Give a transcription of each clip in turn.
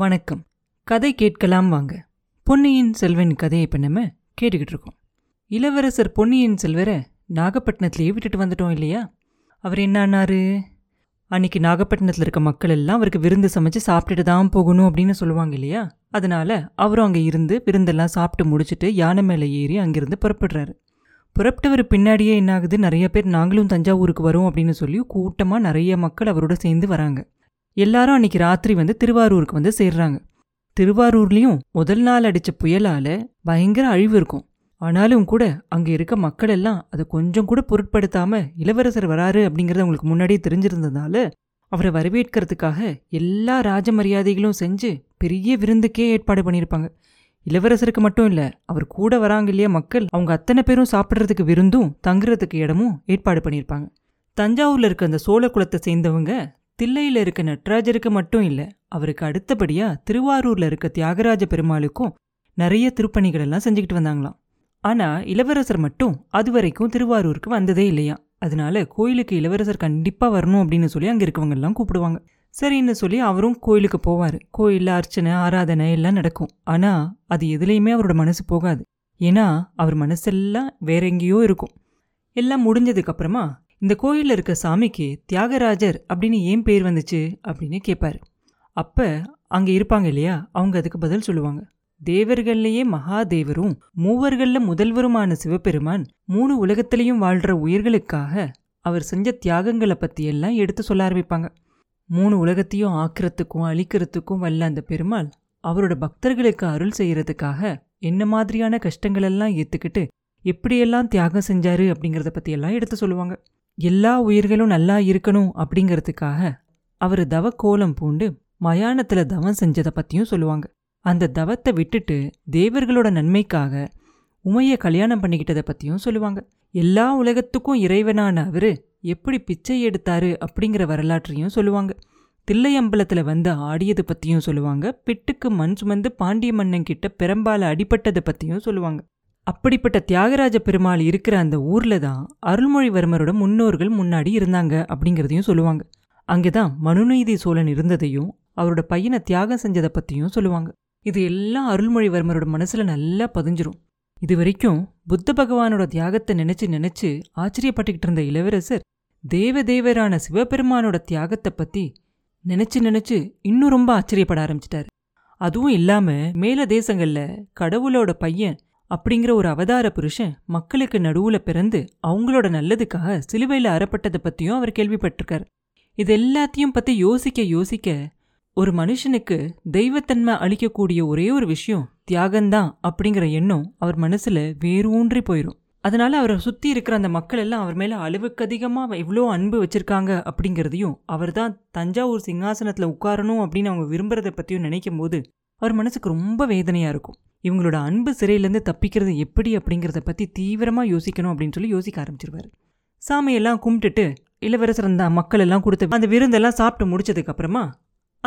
வணக்கம். கதை கேட்கலாம் வாங்க. பொன்னியின் செல்வன் கதையை இப்போ நம்ம கேட்டுக்கிட்டு இருக்கோம். இளவரசர் பொன்னியின் செல்வரை நாகப்பட்டினத்துலேயே விட்டுட்டு வந்துட்டோம் இல்லையா? அவர் என்ன ஆனார்? அன்றைக்கி நாகப்பட்டினத்தில் இருக்க மக்கள் எல்லாம் அவருக்கு விருந்து சமைச்சு சாப்பிட்டுட்டு தான் போகணும் அப்படின்னு சொல்லுவாங்க இல்லையா? அதனால் அவரும் அங்கே இருந்து விருந்தெல்லாம் சாப்பிட்டு முடிச்சுட்டு யானை மேலே ஏறி அங்கேருந்து புறப்படுறாரு. புறப்பட்டவர் பின்னாடியே என்ன ஆகுது, நிறைய பேர் நாங்களும் தஞ்சாவூருக்கு வரோம் அப்படின்னு சொல்லி கூட்டமாக நிறைய மக்கள் அவரோட சேர்ந்து வராங்க. எல்லாரும் அன்றைக்கி ராத்திரி வந்து திருவாரூருக்கு வந்து சேர்றாங்க. திருவாரூர்லேயும் முதல் நாள் அடித்த புயலால் பயங்கர அழிவு இருக்கும். ஆனாலும் கூட அங்கே இருக்க மக்கள் எல்லாம் அதை கொஞ்சம் கூட பொருட்படுத்தாமல் இளவரசர் வராரு அப்படிங்கிறது அவங்களுக்கு முன்னாடியே தெரிஞ்சிருந்ததுனால அவரை வரவேற்கிறதுக்காக எல்லா ராஜ மரியாதைகளும் செஞ்சு பெரிய விருந்துக்கே ஏற்பாடு பண்ணியிருப்பாங்க. இளவரசருக்கு மட்டும் இல்லை, அவர் கூட வராங்க இல்லையா மக்கள், அவங்க அத்தனை பேரும் சாப்பிட்றதுக்கு விருந்தும் தங்குறதுக்கு இடமும் ஏற்பாடு பண்ணியிருப்பாங்க. தஞ்சாவூரில் இருக்க அந்த சோழ குலத்தை சேர்ந்தவங்க தில்லையில் இருக்க நட்ராஜருக்கு மட்டும் இல்லை, அவருக்கு அடுத்தபடியாக திருவாரூரில் இருக்க தியாகராஜ பெருமாளுக்கும் நிறைய திருப்பணிகள் எல்லாம் செஞ்சுக்கிட்டு வந்தாங்களாம். ஆனால் இளவரசர் மட்டும் அது வரைக்கும் திருவாரூருக்கு வந்ததே இல்லையா. அதனால கோயிலுக்கு இளவரசர் கண்டிப்பாக வரணும் அப்படின்னு சொல்லி அங்கே இருக்கவங்கெல்லாம் கூப்பிடுவாங்க. சரின்னு சொல்லி அவரும் கோயிலுக்கு போவார். கோயிலில் அர்ச்சனை ஆராதனை எல்லாம் நடக்கும். ஆனால் அது எதுலேயுமே அவரோட மனசு போகாது. ஏன்னா அவர் மனசெல்லாம் வேற எங்கேயோ இருக்கும். எல்லாம் முடிஞ்சதுக்கப்புறமா இந்த கோயிலில் இருக்க சாமிக்கு தியாகராஜர் அப்படின்னு ஏன் பேர் வந்துச்சு அப்படின்னு கேட்பார். அப்போ அங்கே இருப்பாங்க இல்லையா அவங்க அதுக்கு பதில் சொல்லுவாங்க. தேவர்கள்லேயே மகாதேவரும் மூவர்களில் முதல்வருமான சிவபெருமான் 3 உலகத்திலையும் வாழ்கிற உயிர்களுக்காக அவர் செஞ்ச தியாகங்களை பற்றியெல்லாம் எடுத்து சொல்ல ஆரம்பிப்பாங்க. 3 உலகத்தையும் ஆக்கிறதுக்கும் அழிக்கிறதுக்கும் வல்ல அந்த பெருமாள் அவரோட பக்தர்களுக்கு அருள் செய்கிறதுக்காக என்ன மாதிரியான கஷ்டங்களெல்லாம் ஏற்றுக்கிட்டு எப்படியெல்லாம் தியாகம் செஞ்சார் அப்படிங்கிறத பற்றியெல்லாம் எடுத்து சொல்லுவாங்க. எல்லா உயிர்களும் நல்லா இருக்கணும் அப்படிங்கிறதுக்காக அவர் தவ கோலம் பூண்டு மயானத்தில் தவம் செஞ்சதை பற்றியும் சொல்லுவாங்க. அந்த தவத்தை விட்டுட்டு தேவர்களோட நன்மைக்காக உமையை கல்யாணம் பண்ணிக்கிட்டதை பற்றியும் சொல்லுவாங்க. எல்லா உலகத்துக்கும் இறைவனான அவர் எப்படி பிச்சை எடுத்தாரு அப்படிங்கிற வரலாற்றையும் சொல்லுவாங்க. தில்லையம்பலத்தில் வந்து ஆடியது பற்றியும் சொல்லுவாங்க. பிட்டுக்கு மண் சுமந்து பாண்டிய மன்னன்கிட்ட பெரும்பால அடிபட்டதை பற்றியும் சொல்லுவாங்க. அப்படிப்பட்ட தியாகராஜ பெருமாள் இருக்கிற அந்த ஊரில் தான் அருள்மொழிவர்மரோட முன்னோர்கள் முன்னாடி இருந்தாங்க அப்படிங்கிறதையும் சொல்லுவாங்க. அங்கே தான் மனுநீதி சோழன் இருந்ததையும் அவரோட பையனை தியாகம் செஞ்சதை பற்றியும் சொல்லுவாங்க. இது எல்லாம் அருள்மொழிவர்மரோட மனசில் நல்லா பதிஞ்சிரும். இது வரைக்கும் புத்த பகவானோட தியாகத்தை நினச்சி நினச்சி ஆச்சரியப்பட்டுக்கிட்டு இருந்த இளவரசர் தேவதேவரான சிவபெருமானோட தியாகத்தை பற்றி நினச்சி நினச்சி இன்னும் ரொம்ப ஆச்சரியப்பட ஆரம்பிச்சிட்டார். அதுவும் இல்லாமல் மேல தேசங்களில் கடவுளோட பையன் அப்படிங்கிற ஒரு அவதார புருஷன் மக்களுக்கு நடுவில் பிறந்து அவங்களோட நல்லதுக்காக சிலுவையில் அறப்பட்டதை பற்றியும் அவர் கேள்விப்பட்டிருக்கார். இது எல்லாத்தையும் பற்றி யோசிக்க யோசிக்க ஒரு மனுஷனுக்கு தெய்வத்தன்மை அளிக்கக்கூடிய ஒரே ஒரு விஷயம் தியாகந்தான் அப்படிங்கிற எண்ணம் அவர் மனசில் வேரூன்றி போயிடும். அதனால் அவரை சுற்றி இருக்கிற அந்த மக்கள் எல்லாம் அவர் மேலே அளவுக்கு அதிகமாக எவ்வளோ அன்பு வச்சுருக்காங்க அப்படிங்கிறதையும் அவர் தான் தஞ்சாவூர் சிங்காசனத்தில் உட்காரணும் அப்படின்னு அவங்க விரும்புகிறத பற்றியும் நினைக்கும் போது அவர் மனசுக்கு ரொம்ப வேதனையாக இருக்கும். இவங்களோட அன்பு சிறையிலேருந்து தப்பிக்கிறது எப்படி அப்படிங்கிறத பற்றி தீவிரமாக யோசிக்கணும் அப்படின்னு சொல்லி யோசிக்க ஆரம்பிச்சிருவார். சாமியெல்லாம் கும்பிட்டுட்டு இளவரசர் அந்த மக்கள் எல்லாம் கொடுத்து அந்த விருந்தெல்லாம் சாப்பிட்டு முடிச்சதுக்கப்புறமா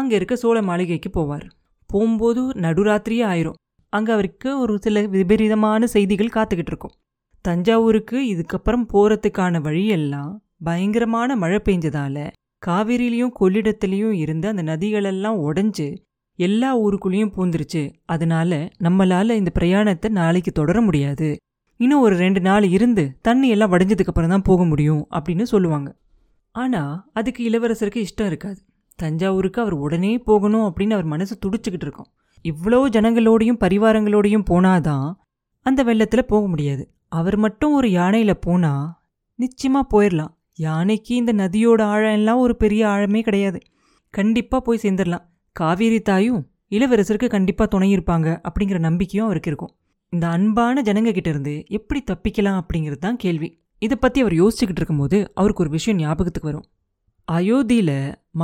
அங்கே இருக்க சோழ மாளிகைக்கு போவார். போகும்போது நடுராத்திரியே ஆயிரும். அங்கே அவருக்கு ஒரு சில விபரீதமான செய்திகள் காத்துக்கிட்டு இருக்கும். தஞ்சாவூருக்கு இதுக்கப்புறம் போகிறதுக்கான வழியெல்லாம் பயங்கரமான மழை பெஞ்சதால காவேரியிலையும் கொள்ளிடத்துலேயும் இருந்த அந்த நதிகளெல்லாம் உடைஞ்சு எல்லா ஊருக்குள்ளேயும் பூந்துருச்சு. அதனால நம்மளால் இந்த பிரயாணத்தை நாளைக்கு தொடர முடியாது, இன்னும் ஒரு 2 நாள் இருந்து தண்ணி எல்லாம் வடைஞ்சதுக்கப்புறம் தான் போக முடியும் அப்படின்னு சொல்லுவாங்க. ஆனால் அதுக்கு இளவரசருக்கு இஷ்டம் இருக்காது. தஞ்சாவூருக்கு அவர் உடனே போகணும் அப்படின்னு அவர் மனசு துடிச்சுக்கிட்டு இருக்கும். இவ்வளோ ஜனங்களோடையும் பரிவாரங்களோடையும் போனாதான் அந்த வெள்ளத்தில் போக முடியாது. அவர் மட்டும் ஒரு யானையில் போனால் நிச்சயமாக போயிடலாம். யானைக்கு இந்த நதியோட ஆழம் எல்லாம் ஒரு பெரிய ஆழமே கிடையாது. கண்டிப்பாக போய் சேர்ந்துடலாம். காவேரி தாயும் இளவரசருக்கு கண்டிப்பாக துணையிருப்பாங்க அப்படிங்கிற நம்பிக்கையும் அவருக்கு இருக்கும். இந்த அன்பான ஜனங்ககிட்டேருந்து எப்படி தப்பிக்கலாம் அப்படிங்கிறது தான் கேள்வி. இதை பற்றி அவர் யோசிச்சுக்கிட்டு இருக்கும்போது அவருக்கு ஒரு விஷயம் ஞாபகத்துக்கு வரும். அயோத்தியில்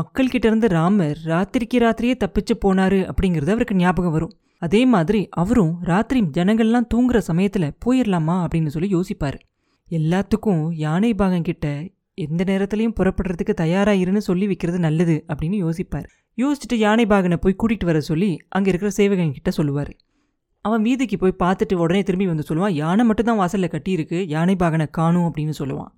மக்கள்கிட்டேருந்து ராமர் ராத்திரிக்கு ராத்திரியே தப்பிச்சு போனார் அப்படிங்கிறது அவருக்கு ஞாபகம் வரும். அதே மாதிரி அவரும் ராத்திரி ஜனங்கள்லாம் தூங்குற சமயத்தில் போயிடலாமா அப்படின்னு சொல்லி யோசிப்பார். எல்லாத்துக்கும் யானை பாகங்கிட்ட எந்த நேரத்துலையும் புறப்படுறதுக்கு தயாராகிருன்னு சொல்லி வைக்கிறது நல்லது அப்படின்னு யோசிப்பார். யோசிச்சுட்டு யானை பாகனை போய் கூட்டிகிட்டு வர சொல்லி அங்கே இருக்கிற சேவகங்கிட்ட சொல்லுவார். அவன் வீதிக்கு போய் பார்த்துட்டு உடனே திரும்பி வந்து சொல்லுவான், யானை மட்டும்தான் வாசலில் கட்டியிருக்கு, யானை பாகனை காணும் அப்படின்னு சொல்லுவான்.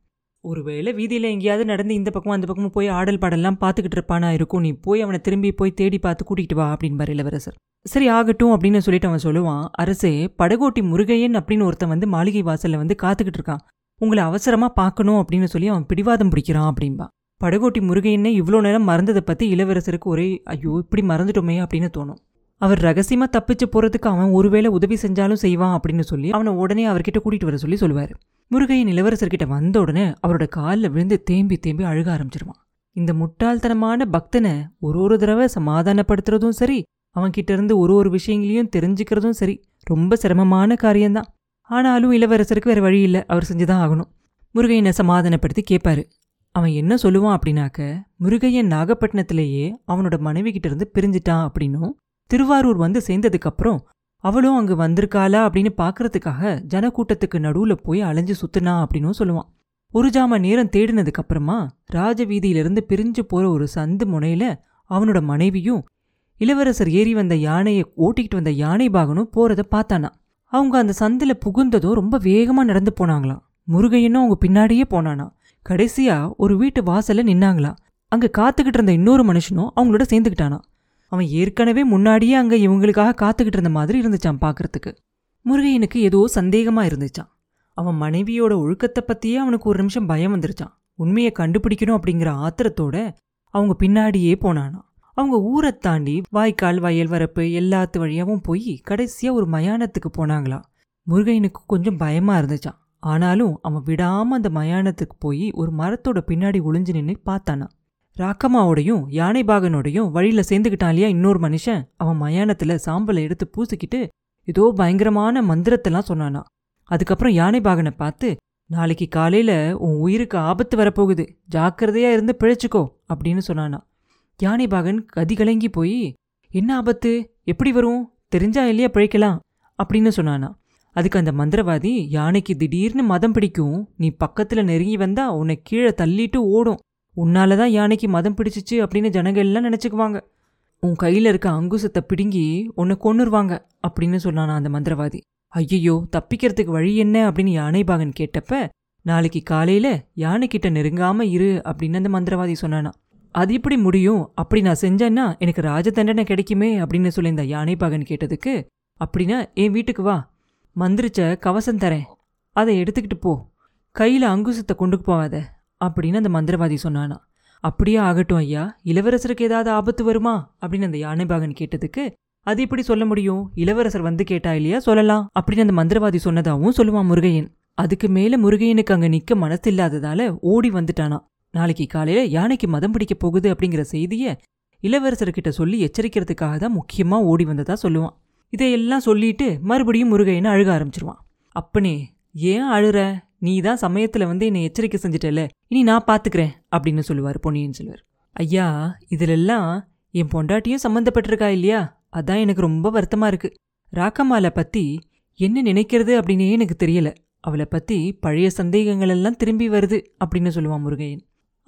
ஒருவேளை வீதியில் எங்கேயாவது நடந்து இந்த பக்கம் அந்த பக்கமும் போய் ஆடல் பாடலாம் பார்த்துக்கிட்டு இருப்பானா இருக்கும். நீ போய் அவனை திரும்பி போய் தேடி பார்த்து கூட்டிகிட்டு வா அப்படின்பார் இளவரசர். சரி ஆகட்டும் அப்படின்னு சொல்லிட்டு அவன் சொல்லுவான், அரசே படகோட்டி முருகையன் அப்படின்னு ஒருத்தன் வந்து மாளிகை வாசலில் வந்து காத்துக்கிட்டு இருக்கான், உங்களை அவசரமாக பார்க்கணும் அப்படின்னு சொல்லி அவன் பிடிவாதம் பிடிக்கிறான் அப்படின்பா. படகோட்டி முருகையனை இவ்வளோ நேரம் மறந்ததை பற்றி இளவரசருக்கு ஒரே ஐயோ இப்படி மறந்துட்டோமே அப்படின்னு தோணும். அவர் ரகசியமாக தப்பிச்சு போகிறதுக்கு அவன் ஒருவேளை உதவி செஞ்சாலும் செய்வான் அப்படின்னு சொல்லி அவனை உடனே அவர்கிட்ட கூட்டிகிட்டு வர சொல்லி சொல்லுவார். முருகையன் இளவரசர்கிட்ட வந்த உடனே அவரோட காலில் விழுந்து தேம்பி தேம்பி அழுக ஆரம்பிச்சிருவான். இந்த முட்டாள்தனமான பக்தனை ஒரு தடவை சமாதானப்படுத்துறதும் சரி, அவன்கிட்ட இருந்து ஒரு விஷயங்களையும் தெரிஞ்சுக்கிறதும் சரி, ரொம்ப சிரமமான காரியம்தான். ஆனாலும் இளவரசருக்கு வேறு வழி இல்லை, அவர் செஞ்சுதான் ஆகணும். முருகையனை சமாதானப்படுத்தி கேட்பாரு. அவன் என்ன சொல்லுவான் அப்படின்னாக்க, முருகையன் நாகப்பட்டினத்திலேயே அவனோட மனைவிக்கிட்ட இருந்து பிரிஞ்சிட்டான் அப்படின்னும், திருவாரூர் வந்து சேர்ந்ததுக்கப்புறம் அவளும் அங்கே வந்திருக்காளா அப்படின்னு பார்க்கறதுக்காக ஜனக்கூட்டத்துக்கு நடுவில் போய் அலைஞ்சு சுத்துனா அப்படின்னும் சொல்லுவான். ஒரு ஜாம நேரம் தேடினதுக்கப்புறமா ராஜவீதியிலிருந்து பிரிஞ்சு போகிற ஒரு சந்து முனையில் அவனோட மனைவியும் இளவரசர் ஏறி வந்த யானையை ஓட்டிக்கிட்டு வந்த யானை பாகனும் போகிறத பார்த்தானா. அவங்க அந்த சந்தில் புகுந்ததும் ரொம்ப வேகமாக நடந்து போனாங்களாம். முருகையனும் அவங்க பின்னாடியே போனானா. கடைசியாக ஒரு வீட்டு வாசலில் நின்னாங்களாம். அங்கே காத்துக்கிட்டு இருந்த இன்னொரு மனுஷனும் அவங்களோட சேர்ந்துக்கிட்டானா. அவன் ஏற்கனவே முன்னாடியே அங்கே இவங்களுக்காக காத்துக்கிட்டு இருந்த மாதிரி இருந்துச்சான் பார்க்குறதுக்கு. முருகையனுக்கு ஏதோ சந்தேகமாக இருந்துச்சான். அவன் மனைவியோட ஒழுக்கத்தை பற்றியே அவனுக்கு ஒரு நிமிஷம் பயம் வந்துருச்சான். உண்மையை கண்டுபிடிக்கணும் அப்படிங்கிற ஆத்திரத்தோட அவங்க பின்னாடியே போனானா. அவங்க ஊரை தாண்டி வாய்க்கால் வயல் வரப்பு எல்லாத்து வழியாகவும் போய் கடைசியாக ஒரு மயானத்துக்கு போனாங்களாம். முருகையனுக்கு கொஞ்சம் பயமாக இருந்துச்சான். ஆனாலும் அவன் விடாமல் அந்த மயானத்துக்கு போய் ஒரு மரத்தோட பின்னாடி ஒளிஞ்சு நின்று பார்த்தானா. ராக்கம்மாவோடையும் யானை பாகனோடையும் வழியில் சேர்ந்துக்கிட்டான் இல்லையா இன்னொரு மனுஷன், அவன் மயானத்தில் சாம்பலை எடுத்து பூசிக்கிட்டு ஏதோ பயங்கரமான மந்திரத்தெல்லாம் சொன்னானா. அதுக்கப்புறம் யானை பாகனை பார்த்து, நாளைக்கு காலையில் உன் உயிருக்கு ஆபத்து வரப்போகுது, ஜாக்கிரதையாக இருந்து பிழைச்சிக்கோ அப்படின்னு சொன்னானா. யானை பாகன் கதிகலங்கி போய், என்ன ஆபத்து, எப்படி வரும், தெரிஞ்சா இல்லையா பிழைக்கலாம் அப்படின்னு சொன்னானா. அதுக்கு அந்த மந்திரவாதி, யானைக்கு திடீர்னு மதம் பிடிக்கும், நீ பக்கத்தில் நெருங்கி வந்தா உன்னை கீழே தள்ளிட்டு ஓடும், உன்னால தான் யானைக்கு மதம் பிடிச்சிச்சு அப்படின்னு ஜனங்கள்லாம் நினச்சிக்குவாங்க, உன் கையில் இருக்க அங்குசத்தை பிடுங்கி உன்னை கொன்னுருவாங்க அப்படின்னு சொன்னானா அந்த மந்திரவாதி. ஐயையோ தப்பிக்கிறதுக்கு வழி என்ன அப்படின்னு யானை பாகன் கேட்டப்ப, நாளைக்கு காலையில் யானைக்கிட்ட நெருங்காமல் இரு அப்படின்னு அந்த மந்திரவாதி சொன்னானா. அது எப்படி முடியும், அப்படி நான் செஞ்சேன்னா எனக்கு ராஜதண்டனை கிடைக்குமே அப்படின்னு சொல்லி இந்த யானை பாகன் கேட்டதுக்கு, அப்படின்னா என் வீட்டுக்கு வா, மந்திரிச்ச கவசம் தரேன், அதை எடுத்துக்கிட்டு போ, கையில் அங்குசத்தை கொண்டு போவாத அப்படின்னு அந்த மந்திரவாதி சொன்னானா. அப்படியே ஆகட்டும் ஐயா, இளவரசருக்கு ஏதாவது ஆபத்து வருமா அப்படின்னு அந்த யானைபாகன் கேட்டதுக்கு, அது எப்படி சொல்ல முடியும், இளவரசர் வந்து கேட்டா இல்லையா சொல்லலாம் அப்படின்னு அந்த மந்திரவாதி சொன்னதாகவும் சொல்லுவான் முருகையன். அதுக்கு மேலே முருகையனுக்கு அங்கே நிற்க மனசு இல்லாததால் ஓடி வந்துட்டானா. நாளைக்கு காலையில் யானைக்கு மதம் பிடிக்க போகுது அப்படிங்கிற செய்தியை இளவரசர்கிட்ட சொல்லி எச்சரிக்கிறதுக்காக தான் முக்கியமாக ஓடி வந்ததா சொல்லுவான். இதையெல்லாம் சொல்லிட்டு மறுபடியும் முருகையனை அழுக ஆரம்பிச்சிருவான். அப்பனே ஏன் அழுற, நீ தான் சமயத்தில் வந்து என்னை எச்சரிக்கை செஞ்சிட்டல, இனி நான் பார்த்துக்கிறேன் அப்படின்னு சொல்லுவார் பொன்னியின் செல்வர். ஐயா இதிலெல்லாம் என் பொண்டாட்டியும் சம்மந்தப்பட்டிருக்கா இல்லையா, அதான் எனக்கு ரொம்ப வருத்தமாக இருக்குது. ராக்கம்மாவை பற்றி என்ன நினைக்கிறது அப்படின்னே எனக்கு தெரியலை, அவளை பற்றி பழைய சந்தேகங்கள் எல்லாம் திரும்பி வருது அப்படின்னு சொல்லுவான் முருகையன்.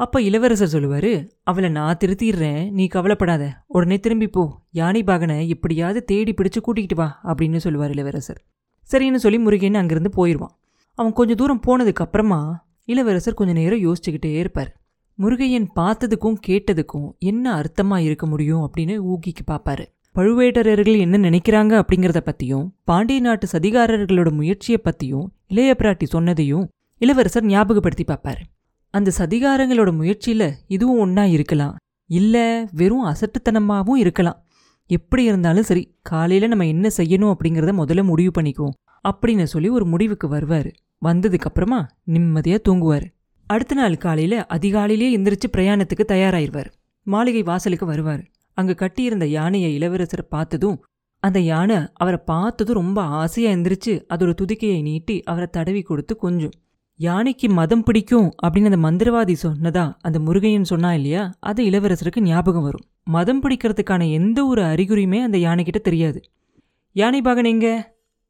அப்போ இளவரசர் சொல்லுவார், அவளை நான் திருத்திடுறேன், நீ கவலைப்படாத, உடனே திரும்பி போ, யானை பாகனை எப்படியாவது தேடி பிடிச்சு கூட்டிக்கிட்டு வா அப்படின்னு சொல்லுவார் இளவரசர். சரின்னு சொல்லி முருகையன் அங்கேருந்து போயிடுவான். அவன் கொஞ்சம் தூரம் போனதுக்கப்புறமா இளவரசர் கொஞ்சம் நேரம் யோசிச்சுக்கிட்டே இருப்பார். முருகையன் பார்த்ததுக்கும் கேட்டதுக்கும் என்ன அர்த்தமாக இருக்க முடியும் அப்படின்னு ஊகிக்கு பார்ப்பார். பழுவேட்டரர்கள் என்ன நினைக்கிறாங்க அப்படிங்கிறத பற்றியும் பாண்டிய நாட்டு சதிகாரர்களோட முயற்சியை பற்றியும் இளைய பிராட்டி சொன்னதையும் இளவரசர் ஞாபகப்படுத்தி பார்ப்பார். அந்த சதிகாரங்களோட முயற்சியில் இதுவும் ஒன்றா இருக்கலாம், இல்லை வெறும் அசட்டுத்தனமாகவும் இருக்கலாம். எப்படி இருந்தாலும் சரி, காலையில் நம்ம என்ன செய்யணும் அப்படிங்கிறத முதல்ல முடிவு பண்ணிக்குவோம் அப்படின்னு சொல்லி ஒரு முடிவுக்கு வருவார். வந்ததுக்கப்புறமா நிம்மதியாக தூங்குவார். அடுத்த நாள் காலையில் அதிகாலையிலே எந்திரிச்சு பிரயாணத்துக்கு தயாராகிடுவார். மாளிகை வாசலுக்கு வருவார். அங்கே கட்டியிருந்த யானையை இளவரசரை பார்த்ததும் அந்த யானை அவரை பார்த்ததும் ரொம்ப ஆசையாக எந்திரிச்சு அதோட துதிக்கையை நீட்டி அவரை தடவி கொடுத்து கொஞ்சம் யானைக்கு மதம் பிடிக்கும் அப்படின்னு அந்த மந்திரவாதி சொன்னதா அந்த முருகையன் சொன்னா இல்லையா, அது இளவரசருக்கு ஞாபகம் வரும். மதம் பிடிக்கிறதுக்கான எந்த ஒரு அறிகுறியுமே அந்த யானைக்கிட்ட தெரியாது. யானை பாகனேங்க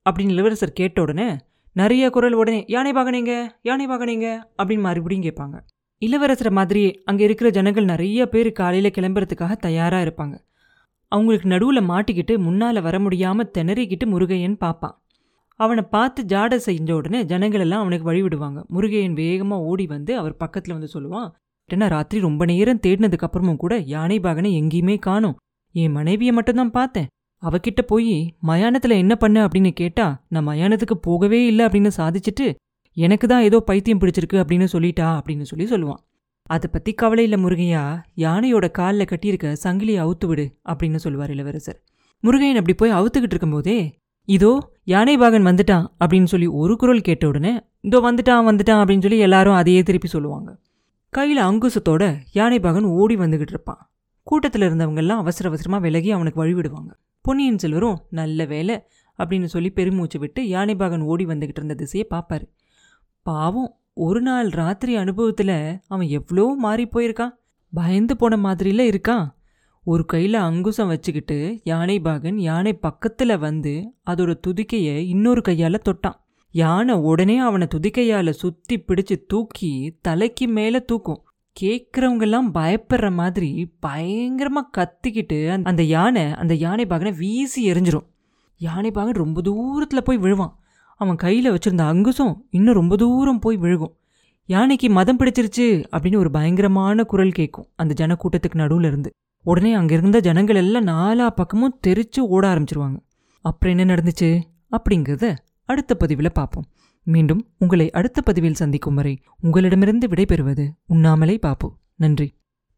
அப்படின்னு இளவரசர் கேட்ட உடனே நிறைய குரல் உடனே யானை பாகனேங்க யானை பாகனேங்க அப்படின்னு மறுபடியும் கேட்பாங்க. இளவரசரை மாதிரியே அங்கே இருக்கிற ஜனங்கள் நிறைய பேர் காலையில் கிளம்புறதுக்காக தயாராக இருப்பாங்க. அவங்களுக்கு நடுவில் மாட்டிக்கிட்டு முன்னால் வர முடியாமல் திணறிக்கிட்டு முருகையன் பார்ப்பான். அவனை பார்த்து ஜாடை செஞ்ச உடனே ஜனங்களெல்லாம் அவனுக்கு வழிவிடுவாங்க. முருகையன் வேகமாக ஓடி வந்து அவர் பக்கத்தில் வந்து சொல்லுவான், ஏன்னா ராத்திரி ரொம்ப நேரம் தேடினதுக்கப்புறமும் கூட யானை பாகனை எங்கேயுமே காணோம். என் மனைவியை மட்டும்தான் பார்த்தேன். அவகிட்ட போய் மயானத்தில் என்ன பண்ண அப்படின்னு கேட்டால் நான் மயானத்துக்கு போகவே இல்லை அப்படின்னு சாதிச்சுட்டு எனக்கு தான் ஏதோ பைத்தியம் பிடிச்சிருக்கு அப்படின்னு சொல்லிட்டா அப்படின்னு சொல்லுவான். அதை பற்றி கவலை இல்லை முருகையா, யானையோட காலில் கட்டியிருக்க சங்கிலியை அவுத்து விடு அப்படின்னு சொல்லுவார் இளவரசர். முருகையன் அப்படி போய் அவுத்துக்கிட்டு இருக்கும்போதே இதோ யானை பாகன் வந்துட்டான் அப்படின்னு சொல்லி ஒரு குரல் கேட்ட உடனே இதோ வந்துட்டான் அப்படின்னு சொல்லி எல்லாரும் அதையே திருப்பி சொல்லுவாங்க. கையில் அங்குசத்தோட யானை பாகன் ஓடி வந்துக்கிட்டு இருப்பான். கூட்டத்தில் இருந்தவங்கெல்லாம் அவசர அவசரமாக விலகி அவனுக்கு வழிவிடுவாங்க. பொன்னியின் செல்வரும் நல்ல வேலை அப்படின்னு சொல்லி பெருமூச்சு விட்டு யானை பாகன் ஓடி வந்துக்கிட்டு இருந்த திசையை பார்ப்பாரு. பாவம், ஒரு நாள் ராத்திரி அனுபவத்தில் அவன் எவ்வளோ மாறி போயிருக்கான், பயந்து போன மாதிரில இருக்கான். ஒரு கையில் அங்குசம் வச்சுக்கிட்டு யானை பாகன் யானை பக்கத்தில் வந்து அதோட துதிக்கையை இன்னொரு கையால் தொட்டான். யானை உடனே அவனை துதிக்கையால் சுற்றி பிடிச்சு தூக்கி தலைக்கு மேலே தூக்கும். கேட்குறவங்கெல்லாம் பயப்படுற மாதிரி பயங்கரமாக கத்திக்கிட்டு அந்த யானை பாகனை வீசி எறிஞ்சிரும். யானை பாகன் ரொம்ப தூரத்தில் போய் விழுவான். அவன் கையில் வச்சுருந்த அங்குசம் இன்னும் ரொம்ப தூரம் போய் விழுகும். யானைக்கு மதம் பிடிச்சிருச்சு அப்படின்னு ஒரு பயங்கரமான குரல் கேட்கும் அந்த ஜனக்கூட்டத்துக்கு நடுவில் இருந்து. உடனே அங்கிருந்த ஜனங்கள் எல்லாம் நாலா பக்கமும் தெரிச்சு ஓட ஆரம்பிச்சிருவாங்க. அப்புறம் என்ன நடந்துச்சு அப்படிங்கிறத அடுத்த பதிவில் பார்ப்போம். மீண்டும் உங்களை அடுத்த பதிவில் சந்திக்கும் வரை உங்களிடமிருந்து விடைபெறுவது உண்ணாமலை பாப்பு. நன்றி.